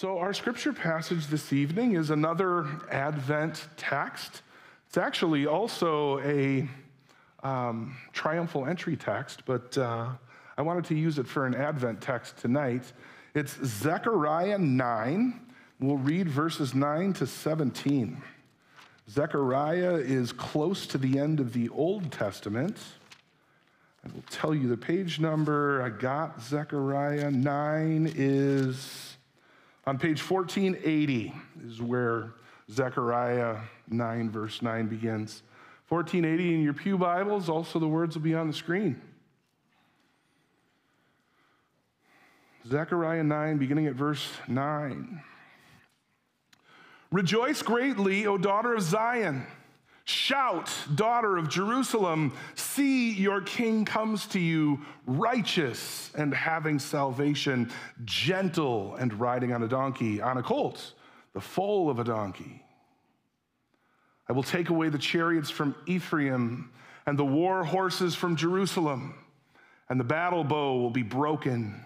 So our scripture passage this evening is another Advent text. It's actually also a triumphal entry text, but I wanted to use it for an Advent text tonight. It's Zechariah 9. We'll read verses 9 to 17. Zechariah is close to the end of the Old Testament. I will tell you the page number. I got Zechariah 9 is on page 1480 is where Zechariah 9 verse 9 begins. 1480 in your pew Bibles. Also the words will be on the screen. Zechariah 9 beginning at verse 9. Rejoice greatly, O daughter of Zion. Shout, daughter of Jerusalem. See, your king comes to you, righteous and having salvation, gentle and riding on a donkey, on a colt, the foal of a donkey. I will take away the chariots from Ephraim and the war horses from Jerusalem, and the battle bow will be broken.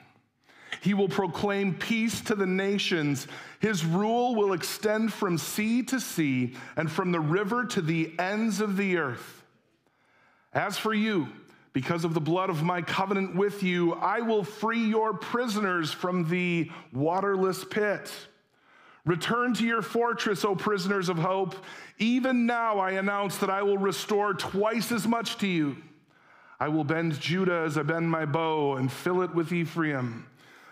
He will proclaim peace to the nations. His rule will extend from sea to sea and from the river to the ends of the earth. As for you, because of the blood of my covenant with you, I will free your prisoners from the waterless pit. Return to your fortress, O prisoners of hope. Even now I announce that I will restore twice as much to you. I will bend Judah as I bend my bow and fill it with Ephraim.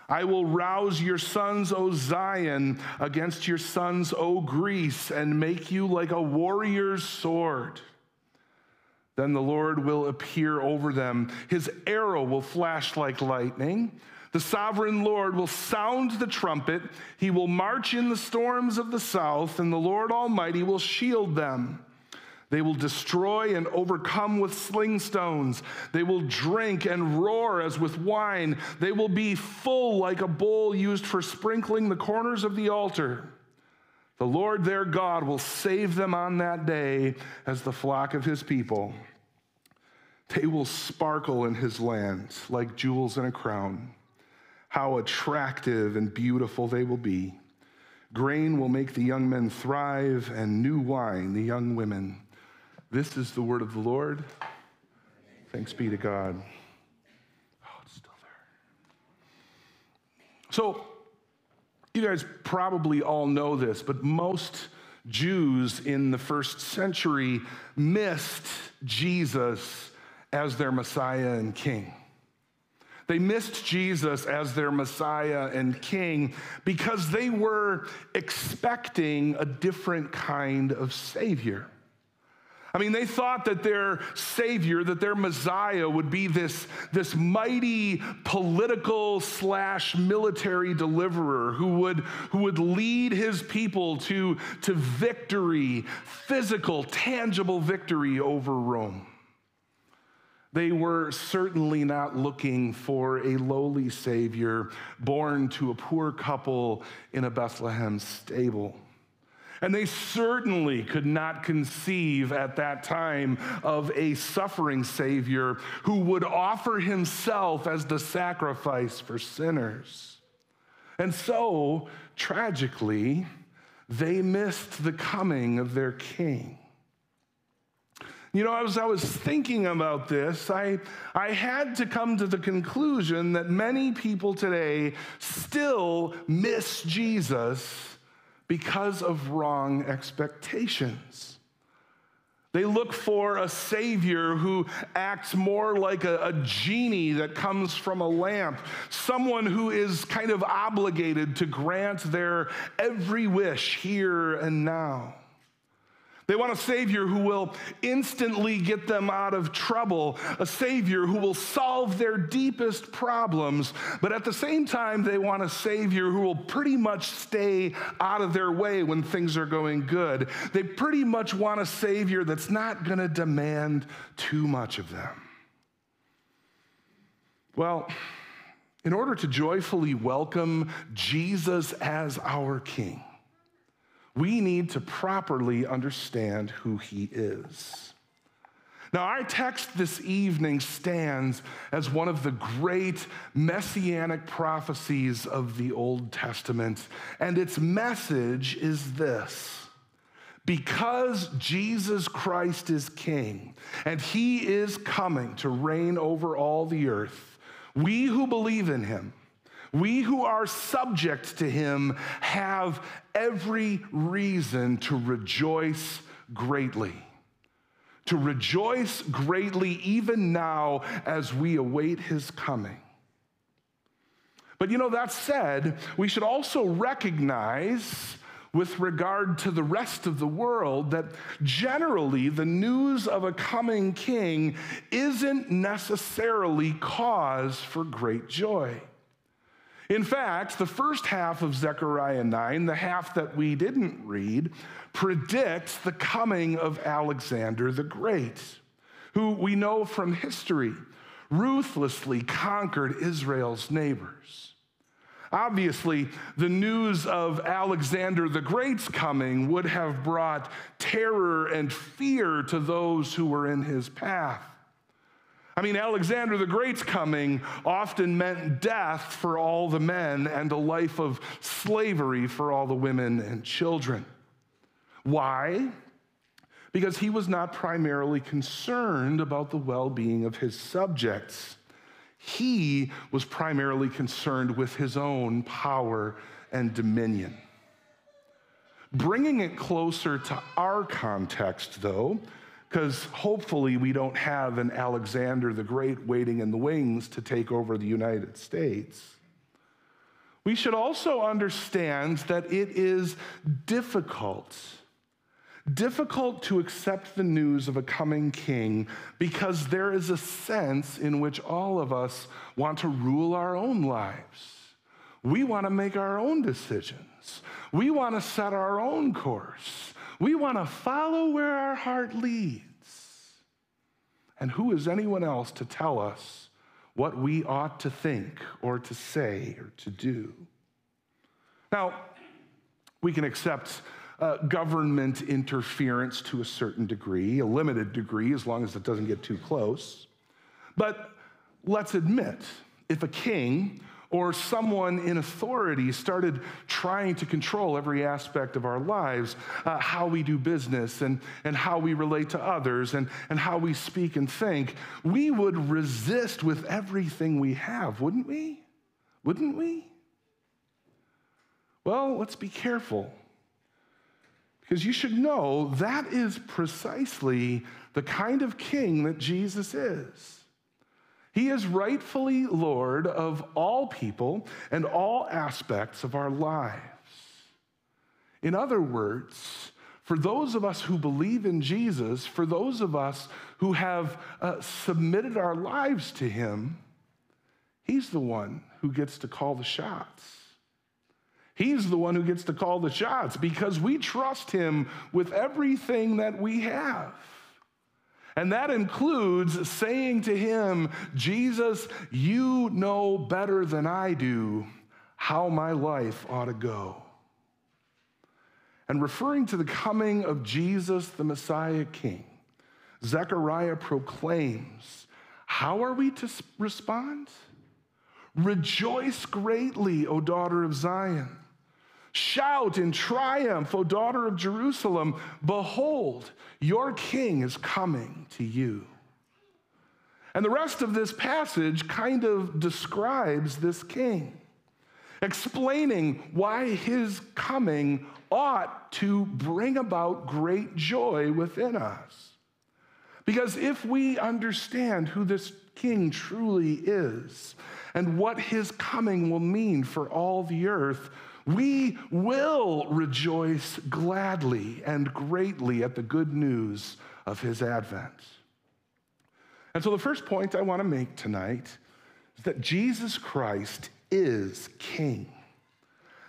I will rouse your sons, O Zion, against your sons, O Greece, and make you like a warrior's sword. Then the Lord will appear over them. His arrow will flash like lightning. The sovereign Lord will sound the trumpet. He will march in the storms of the south, and the Lord Almighty will shield them. They will destroy and overcome with sling stones. They will drink and roar as with wine. They will be full like a bowl used for sprinkling the corners of the altar. The Lord their God will save them on that day as the flock of his people. They will sparkle in his land like jewels in a crown. How attractive and beautiful they will be. Grain will make the young men thrive, and new wine the young women. This is the word of the Lord. Thanks be to God. Oh, it's still there. So, you guys probably all know this, but most Jews in the first century missed Jesus as their Messiah and King. They missed Jesus as their Messiah and King because they were expecting a different kind of Savior. I mean, they thought that their Savior, that their Messiah would be this mighty political / military deliverer who would lead his people to victory, physical, tangible victory over Rome. They were certainly not looking for a lowly Savior born to a poor couple in a Bethlehem stable. And they certainly could not conceive at that time of a suffering Savior who would offer himself as the sacrifice for sinners. And so, tragically, they missed the coming of their King. You know, as I was thinking about this, I had to come to the conclusion that many people today still miss Jesus because of wrong expectations. They look for a Savior who acts more like a genie that comes from a lamp, someone who is kind of obligated to grant their every wish here and now. They want a Savior who will instantly get them out of trouble, a Savior who will solve their deepest problems, but at the same time, they want a Savior who will pretty much stay out of their way when things are going good. They pretty much want a Savior that's not going to demand too much of them. Well, in order to joyfully welcome Jesus as our King, we need to properly understand who he is. Now, our text this evening stands as one of the great messianic prophecies of the Old Testament, and its message is this. Because Jesus Christ is King, and he is coming to reign over all the earth, we who believe in him, we who are subject to him, have every reason to rejoice greatly. To rejoice greatly even now as we await his coming. But you know, that said, we should also recognize, with regard to the rest of the world, that generally the news of a coming king isn't necessarily cause for great joy. In fact, the first half of Zechariah 9, the half that we didn't read, predicts the coming of Alexander the Great, who we know from history ruthlessly conquered Israel's neighbors. Obviously, the news of Alexander the Great's coming would have brought terror and fear to those who were in his path. I mean, Alexander the Great's coming often meant death for all the men and a life of slavery for all the women and children. Why? Because he was not primarily concerned about the well-being of his subjects. He was primarily concerned with his own power and dominion. Bringing it closer to our context, though, because hopefully we don't have an Alexander the Great waiting in the wings to take over the United States, we should also understand that it is difficult to accept the news of a coming king because there is a sense in which all of us want to rule our own lives. We want to make our own decisions. We want to set our own course. We want to follow where our heart leads. And who is anyone else to tell us what we ought to think or to say or to do? Now, we can accept government interference to a certain degree, a limited degree, as long as it doesn't get too close. But let's admit, if a king or someone in authority started trying to control every aspect of our lives, how we do business and how we relate to others and how we speak and think, we would resist with everything we have, wouldn't we? Wouldn't we? Well, let's be careful. Because you should know that is precisely the kind of king that Jesus is. He is rightfully Lord of all people and all aspects of our lives. In other words, for those of us who believe in Jesus, for those of us who have submitted our lives to him, he's the one who gets to call the shots. He's the one who gets to call the shots because we trust him with everything that we have. And that includes saying to him, Jesus, you know better than I do how my life ought to go. And referring to the coming of Jesus, the Messiah King, Zechariah proclaims, how are we to respond? Rejoice greatly, O daughter of Zion. Shout in triumph, O daughter of Jerusalem. Behold, your king is coming to you. And the rest of this passage kind of describes this king, explaining why his coming ought to bring about great joy within us. Because if we understand who this king truly is and what his coming will mean for all the earth, we will rejoice gladly and greatly at the good news of his advent. And so the first point I want to make tonight is that Jesus Christ is King.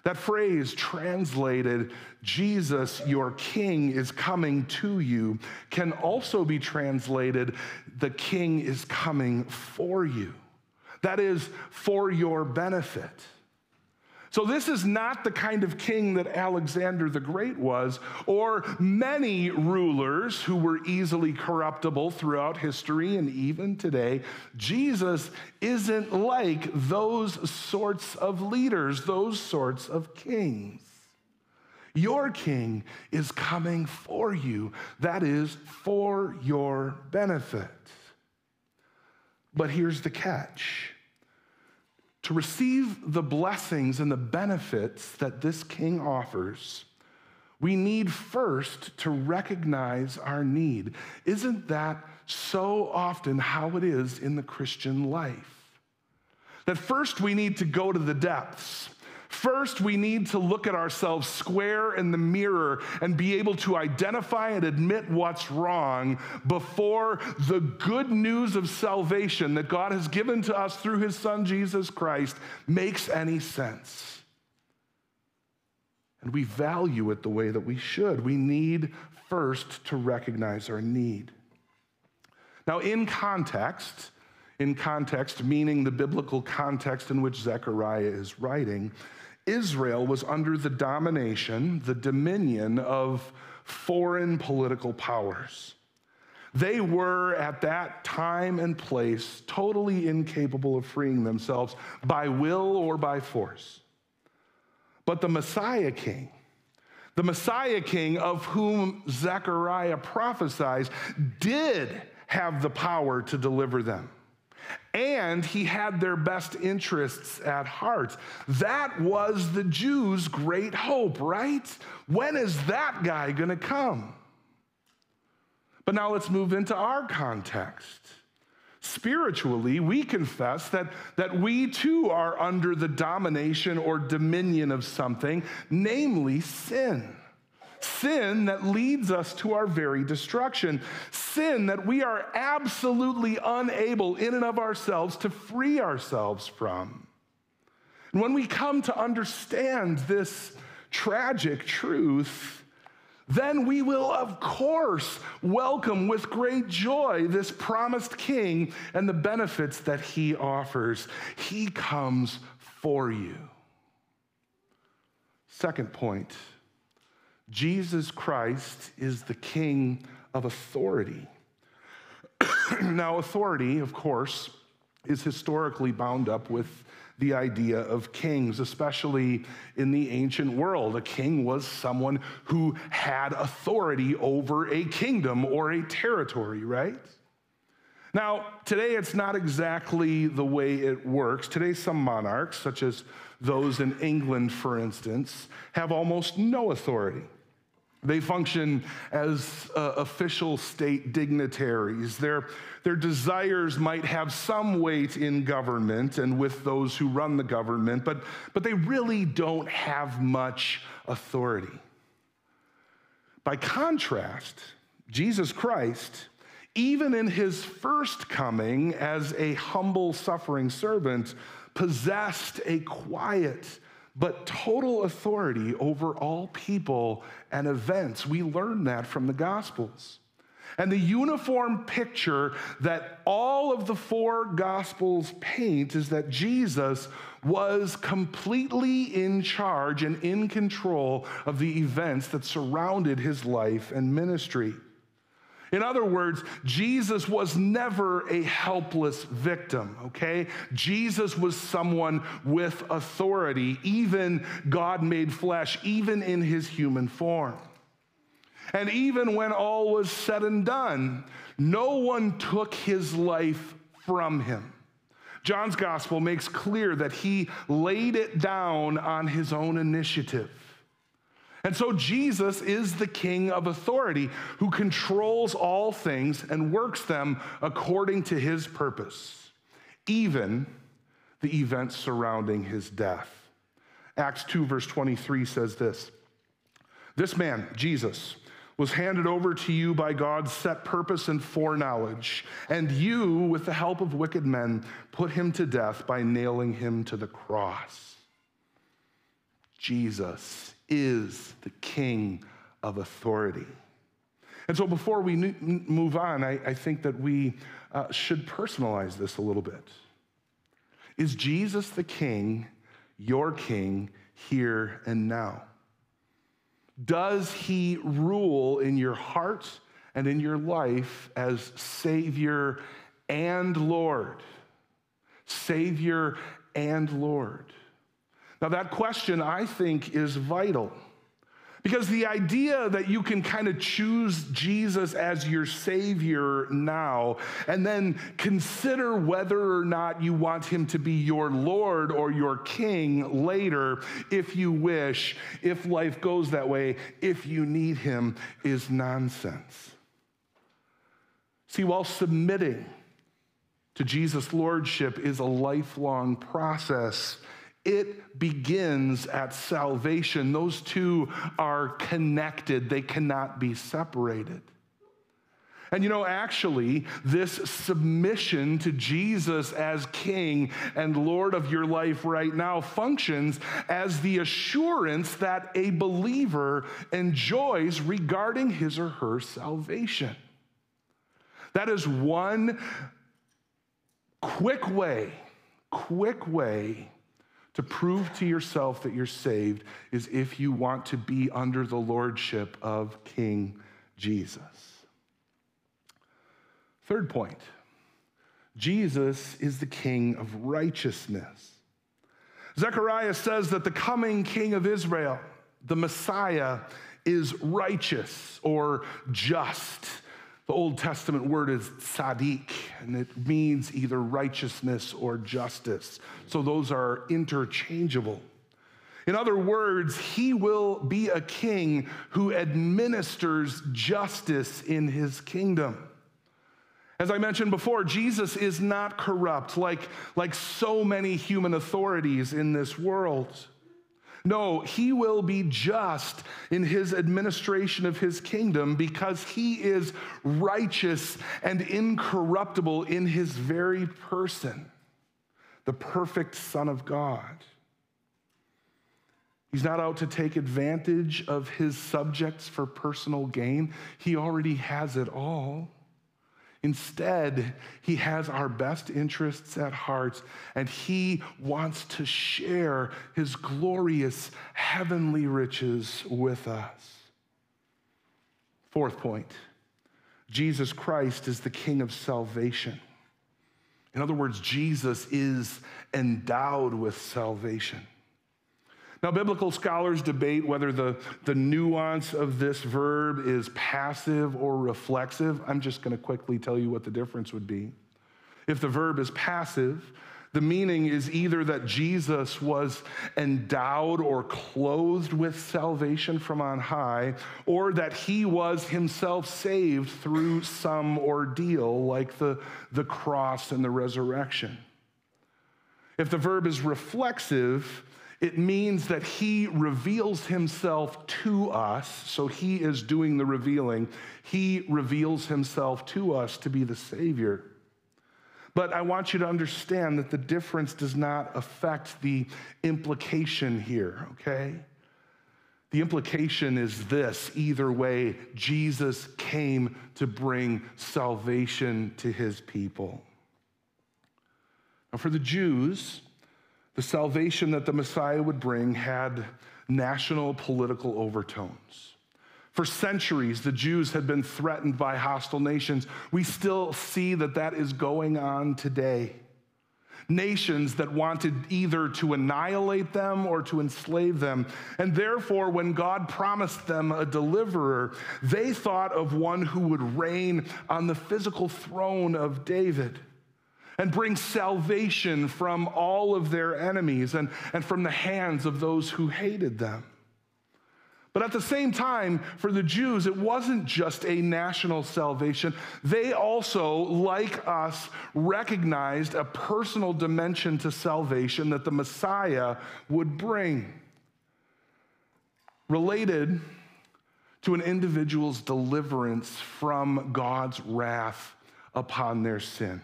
That phrase translated, Jesus, your King is coming to you, can also be translated, the King is coming for you. That is, for your benefit. So this is not the kind of king that Alexander the Great was, or many rulers who were easily corruptible throughout history and even today. Jesus isn't like those sorts of leaders, those sorts of kings. Your king is coming for you. That is for your benefit. But here's the catch. To receive the blessings and the benefits that this king offers, we need first to recognize our need. Isn't that so often how it is in the Christian life? That first we need to go to the depths. First, we need to look at ourselves square in the mirror and be able to identify and admit what's wrong before the good news of salvation that God has given to us through his son, Jesus Christ, makes any sense. And we value it the way that we should. We need first to recognize our need. Now, in context, meaning the biblical context in which Zechariah is writing, Israel was under the dominion of foreign political powers. They were, at that time and place, totally incapable of freeing themselves by will or by force. But the Messiah king of whom Zechariah prophesies, did have the power to deliver them. And he had their best interests at heart. That was the Jews' great hope, right? When is that guy going to come? But now let's move into our context. Spiritually, we confess that we too are under the domination or dominion of something, namely sin. Sin that leads us to our very destruction. Sin that we are absolutely unable in and of ourselves to free ourselves from. And when we come to understand this tragic truth, then we will, of course, welcome with great joy this promised king and the benefits that he offers. He comes for you. Second point. Jesus Christ is the king of authority. Now, authority, of course, is historically bound up with the idea of kings, especially in the ancient world. A king was someone who had authority over a kingdom or a territory, right? Now, today it's not exactly the way it works. Today some monarchs, such as those in England, for instance, have almost no authority. They function as official state dignitaries. Their desires might have some weight in government and with those who run the government, but they really don't have much authority. By contrast, Jesus Christ, even in his first coming as a humble, suffering servant, possessed a quiet but total authority over all people and events. We learn that from the Gospels. And the uniform picture that all of the four Gospels paint is that Jesus was completely in charge and in control of the events that surrounded his life and ministry. In other words, Jesus was never a helpless victim, okay? Jesus was someone with authority, even God made flesh, even in his human form. And even when all was said and done, no one took his life from him. John's gospel makes clear that he laid it down on his own initiative. And so Jesus is the king of authority who controls all things and works them according to his purpose, even the events surrounding his death. Acts 2, verse 23 says this, "This man, Jesus, was handed over to you by God's set purpose and foreknowledge, and you, with the help of wicked men, put him to death by nailing him to the cross." Jesus is the king of authority. And so before we move on, I think that we should personalize this a little bit. Is Jesus the king, your king, here and now? Does he rule in your heart and in your life as Savior and Lord? Savior and Lord. Now that question, I think, is vital, because the idea that you can kind of choose Jesus as your Savior now and then consider whether or not you want him to be your Lord or your King later, if you wish, if life goes that way, if you need him, is nonsense. See, while submitting to Jesus' Lordship is a lifelong process, it begins at salvation. Those two are connected. They cannot be separated. And you know, actually, this submission to Jesus as King and Lord of your life right now functions as the assurance that a believer enjoys regarding his or her salvation. That is one quick way to prove to yourself that you're saved, is if you want to be under the lordship of King Jesus. Third point, Jesus is the King of righteousness. Zechariah says that the coming King of Israel, the Messiah, is righteous or just. The Old Testament word is tzaddik, and it means either righteousness or justice. So those are interchangeable. In other words, he will be a king who administers justice in his kingdom. As I mentioned before, Jesus is not corrupt like so many human authorities in this world. No, he will be just in his administration of his kingdom, because he is righteous and incorruptible in his very person, the perfect Son of God. He's not out to take advantage of his subjects for personal gain. He already has it all. Instead, he has our best interests at heart, and he wants to share his glorious heavenly riches with us. Fourth point, Jesus Christ is the King of salvation. In other words, Jesus is endowed with salvation. Now, biblical scholars debate whether the nuance of this verb is passive or reflexive. I'm just going to quickly tell you what the difference would be. If the verb is passive, the meaning is either that Jesus was endowed or clothed with salvation from on high, or that he was himself saved through some ordeal like the cross and the resurrection. If the verb is reflexive, it means that he reveals himself to us, so he is doing the revealing. He reveals himself to us to be the Savior. But I want you to understand that the difference does not affect the implication here, okay? The implication is this: either way, Jesus came to bring salvation to his people. Now, for the Jews, the salvation that the Messiah would bring had national political overtones. For centuries, the Jews had been threatened by hostile nations. We still see that is going on today. Nations that wanted either to annihilate them or to enslave them. And therefore, when God promised them a deliverer, they thought of one who would reign on the physical throne of David and bring salvation from all of their enemies and from the hands of those who hated them. But at the same time, for the Jews, it wasn't just a national salvation. They also, like us, recognized a personal dimension to salvation that the Messiah would bring, related to an individual's deliverance from God's wrath upon their sin.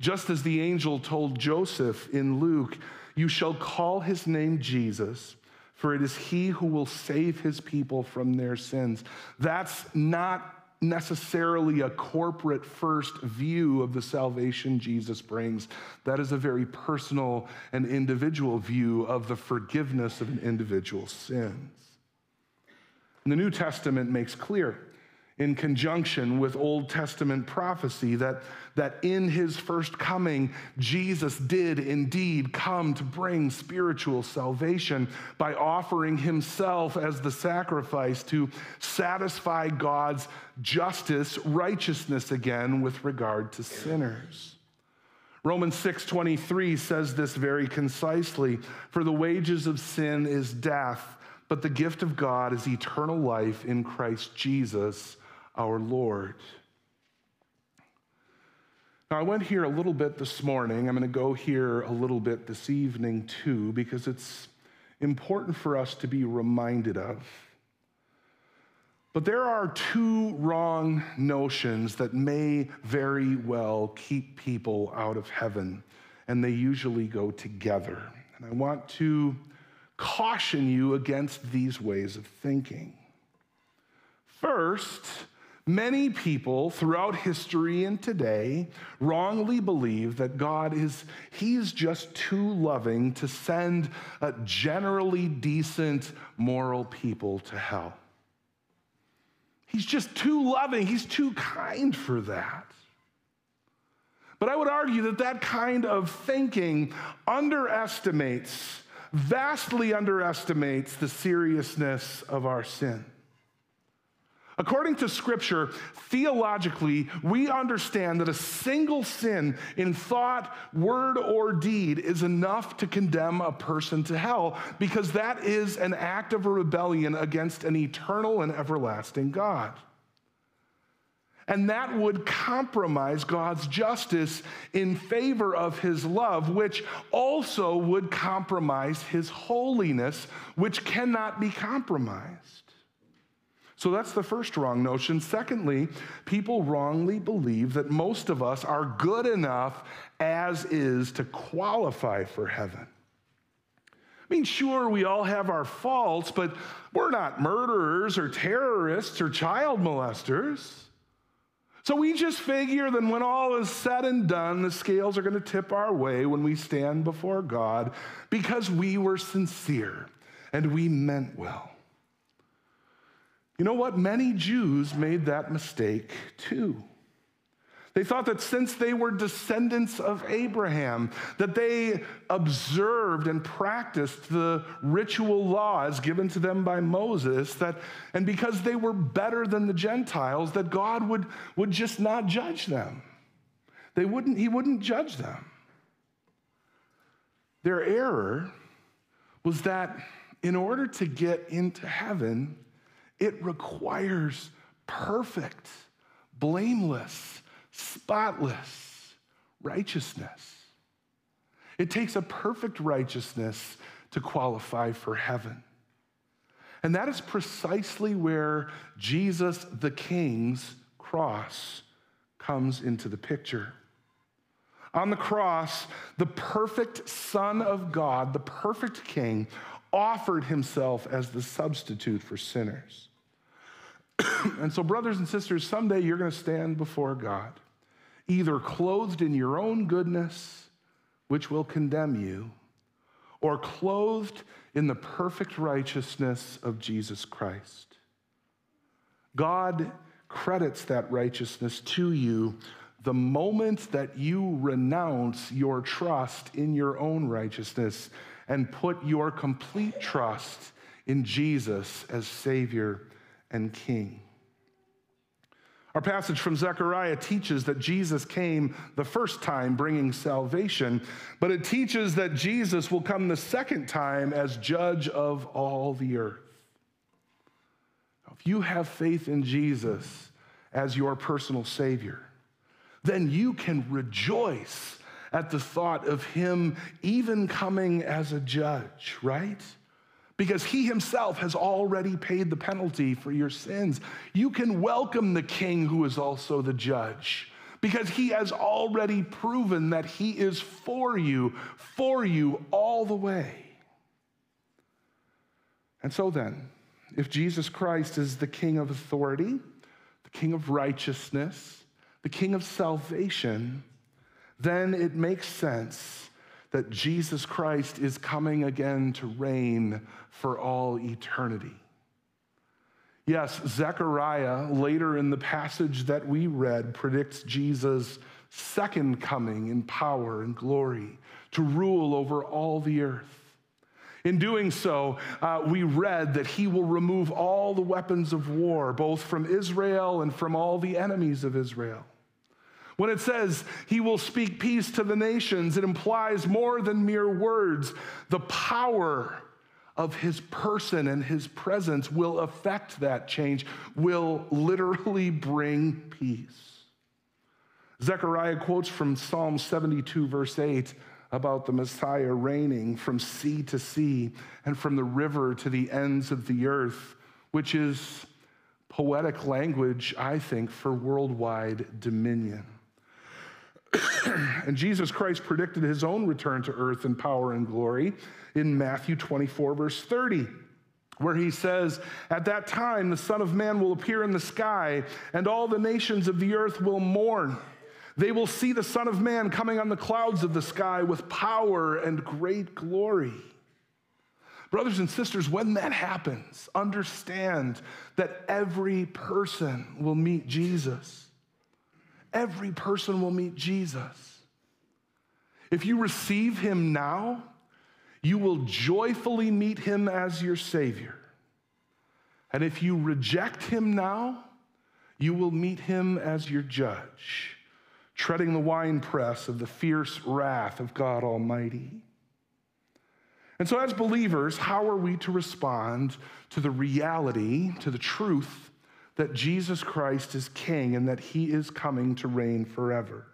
Just as the angel told Joseph in Luke, "You shall call his name Jesus, for it is he who will save his people from their sins." That's not necessarily a corporate first view of the salvation Jesus brings. That is a very personal and individual view of the forgiveness of an individual's sins. And the New Testament makes clear, in conjunction with Old Testament prophecy, that in his first coming, Jesus did indeed come to bring spiritual salvation by offering himself as the sacrifice to satisfy God's justice, righteousness again with regard to sinners. Romans 6:23 says this very concisely, "For the wages of sin is death, but the gift of God is eternal life in Christ Jesus, our Lord." Now, I went here a little bit this morning. I'm going to go here a little bit this evening too, because it's important for us to be reminded of. But there are two wrong notions that may very well keep people out of heaven, and they usually go together. And I want to caution you against these ways of thinking. First, many people throughout history and today wrongly believe that God he's just too loving to send a generally decent, moral people to hell. He's just too loving. He's too kind for that. But I would argue that kind of thinking vastly underestimates the seriousness of our sin. According to Scripture, theologically, we understand that a single sin in thought, word, or deed is enough to condemn a person to hell, because that is an act of a rebellion against an eternal and everlasting God. And that would compromise God's justice in favor of his love, which also would compromise his holiness, which cannot be compromised. So that's the first wrong notion. Secondly, people wrongly believe that most of us are good enough as is to qualify for heaven. I mean, sure, we all have our faults, but we're not murderers or terrorists or child molesters. So we just figure that when all is said and done, the scales are going to tip our way when we stand before God, because we were sincere and we meant well. You know what? Many Jews made that mistake too. They thought that since they were descendants of Abraham, that they observed and practiced the ritual laws given to them by Moses, and because they were better than the Gentiles, that God would just not judge them. He wouldn't judge them. Their error was that in order to get into heaven, it requires perfect, blameless, spotless righteousness. It takes a perfect righteousness to qualify for heaven. And that is precisely where Jesus the King's cross comes into the picture. On the cross, the perfect Son of God, the perfect King, offered himself as the substitute for sinners. And so, brothers and sisters, someday you're going to stand before God, either clothed in your own goodness, which will condemn you, or clothed in the perfect righteousness of Jesus Christ. God credits that righteousness to you the moment that you renounce your trust in your own righteousness and put your complete trust in Jesus as Savior and King. Our passage from Zechariah teaches that Jesus came the first time bringing salvation, but it teaches that Jesus will come the second time as judge of all the earth. If you have faith in Jesus as your personal Savior, then you can rejoice at the thought of him even coming as a judge, right? Because he himself has already paid the penalty for your sins. You can welcome the King who is also the judge, because he has already proven that he is for you all the way. And so then, if Jesus Christ is the King of authority, the King of righteousness, the King of salvation, then it makes sense that Jesus Christ is coming again to reign for all eternity. Yes, Zechariah, later in the passage that we read, predicts Jesus' second coming in power and glory to rule over all the earth. In doing so, we read that he will remove all the weapons of war, both from Israel and from all the enemies of Israel. When it says he will speak peace to the nations, it implies more than mere words. The power of his person and his presence will affect that change, will literally bring peace. Zechariah quotes from Psalm 72, verse 8, about the Messiah reigning from sea to sea and from the river to the ends of the earth, which is poetic language, I think, for worldwide dominion. And Jesus Christ predicted his own return to earth in power and glory in Matthew 24, verse 30, where he says, "At that time, the Son of Man will appear in the sky, and all the nations of the earth will mourn. They will see the Son of Man coming on the clouds of the sky with power and great glory." Brothers and sisters, when that happens, understand that every person will meet Jesus. Every person will meet Jesus. If you receive him now, you will joyfully meet him as your Savior. And if you reject him now, you will meet him as your judge, treading the winepress of the fierce wrath of God Almighty. And so as believers, how are we to respond to the reality, to the truth, that Jesus Christ is king and that he is coming to reign forever?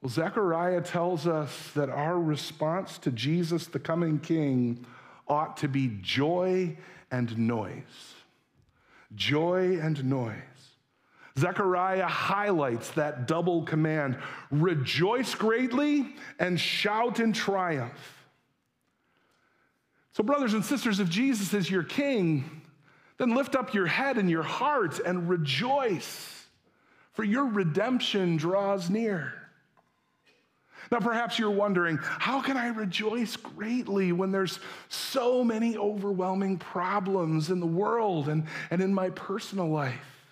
Well, Zechariah tells us that our response to Jesus, the coming king, ought to be joy and noise. Joy and noise. Zechariah highlights that double command: rejoice greatly and shout in triumph. So, brothers and sisters, if Jesus is your king, then lift up your head and your heart and rejoice, for your redemption draws near. Now, perhaps you're wondering, how can I rejoice greatly when there's so many overwhelming problems in the world and in my personal life?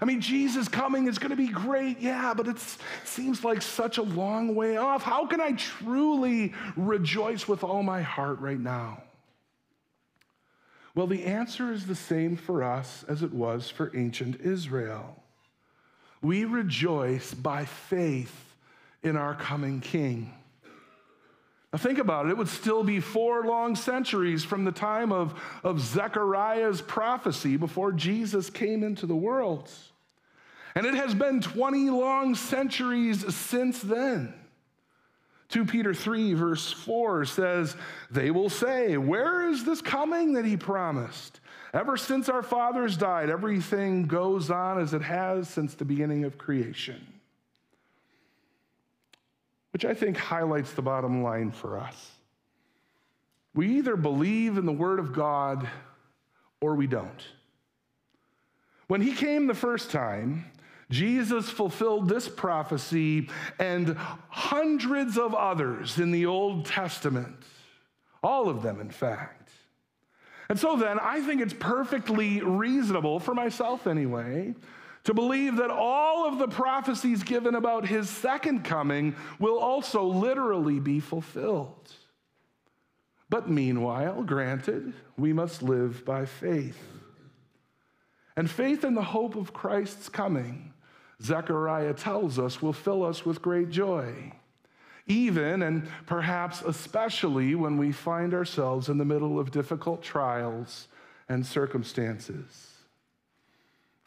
I mean, Jesus coming is going to be great, yeah, but it seems like such a long way off. How can I truly rejoice with all my heart right now? Well, the answer is the same for us as it was for ancient Israel. We rejoice by faith in our coming king. Now think about it. It would still be 4 long centuries from the time of Zechariah's prophecy before Jesus came into the world. And it has been 20 long centuries since then. 2 Peter 3, verse 4 says, "They will say, 'Where is this coming that he promised? Ever since our fathers died, everything goes on as it has since the beginning of creation.'" Which I think highlights the bottom line for us. We either believe in the Word of God or we don't. When he came the first time, Jesus fulfilled this prophecy and hundreds of others in the Old Testament, all of them, in fact. And so then, I think it's perfectly reasonable, for myself anyway, to believe that all of the prophecies given about his second coming will also literally be fulfilled. But meanwhile, granted, we must live by faith. And faith in the hope of Christ's coming, Zechariah tells us, will fill us with great joy, even and perhaps especially when we find ourselves in the middle of difficult trials and circumstances.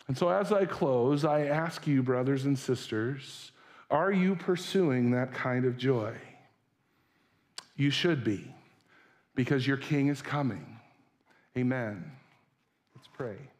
And so as I close, I ask you, brothers and sisters, are you pursuing that kind of joy? You should be, because your King is coming. Amen. Let's pray.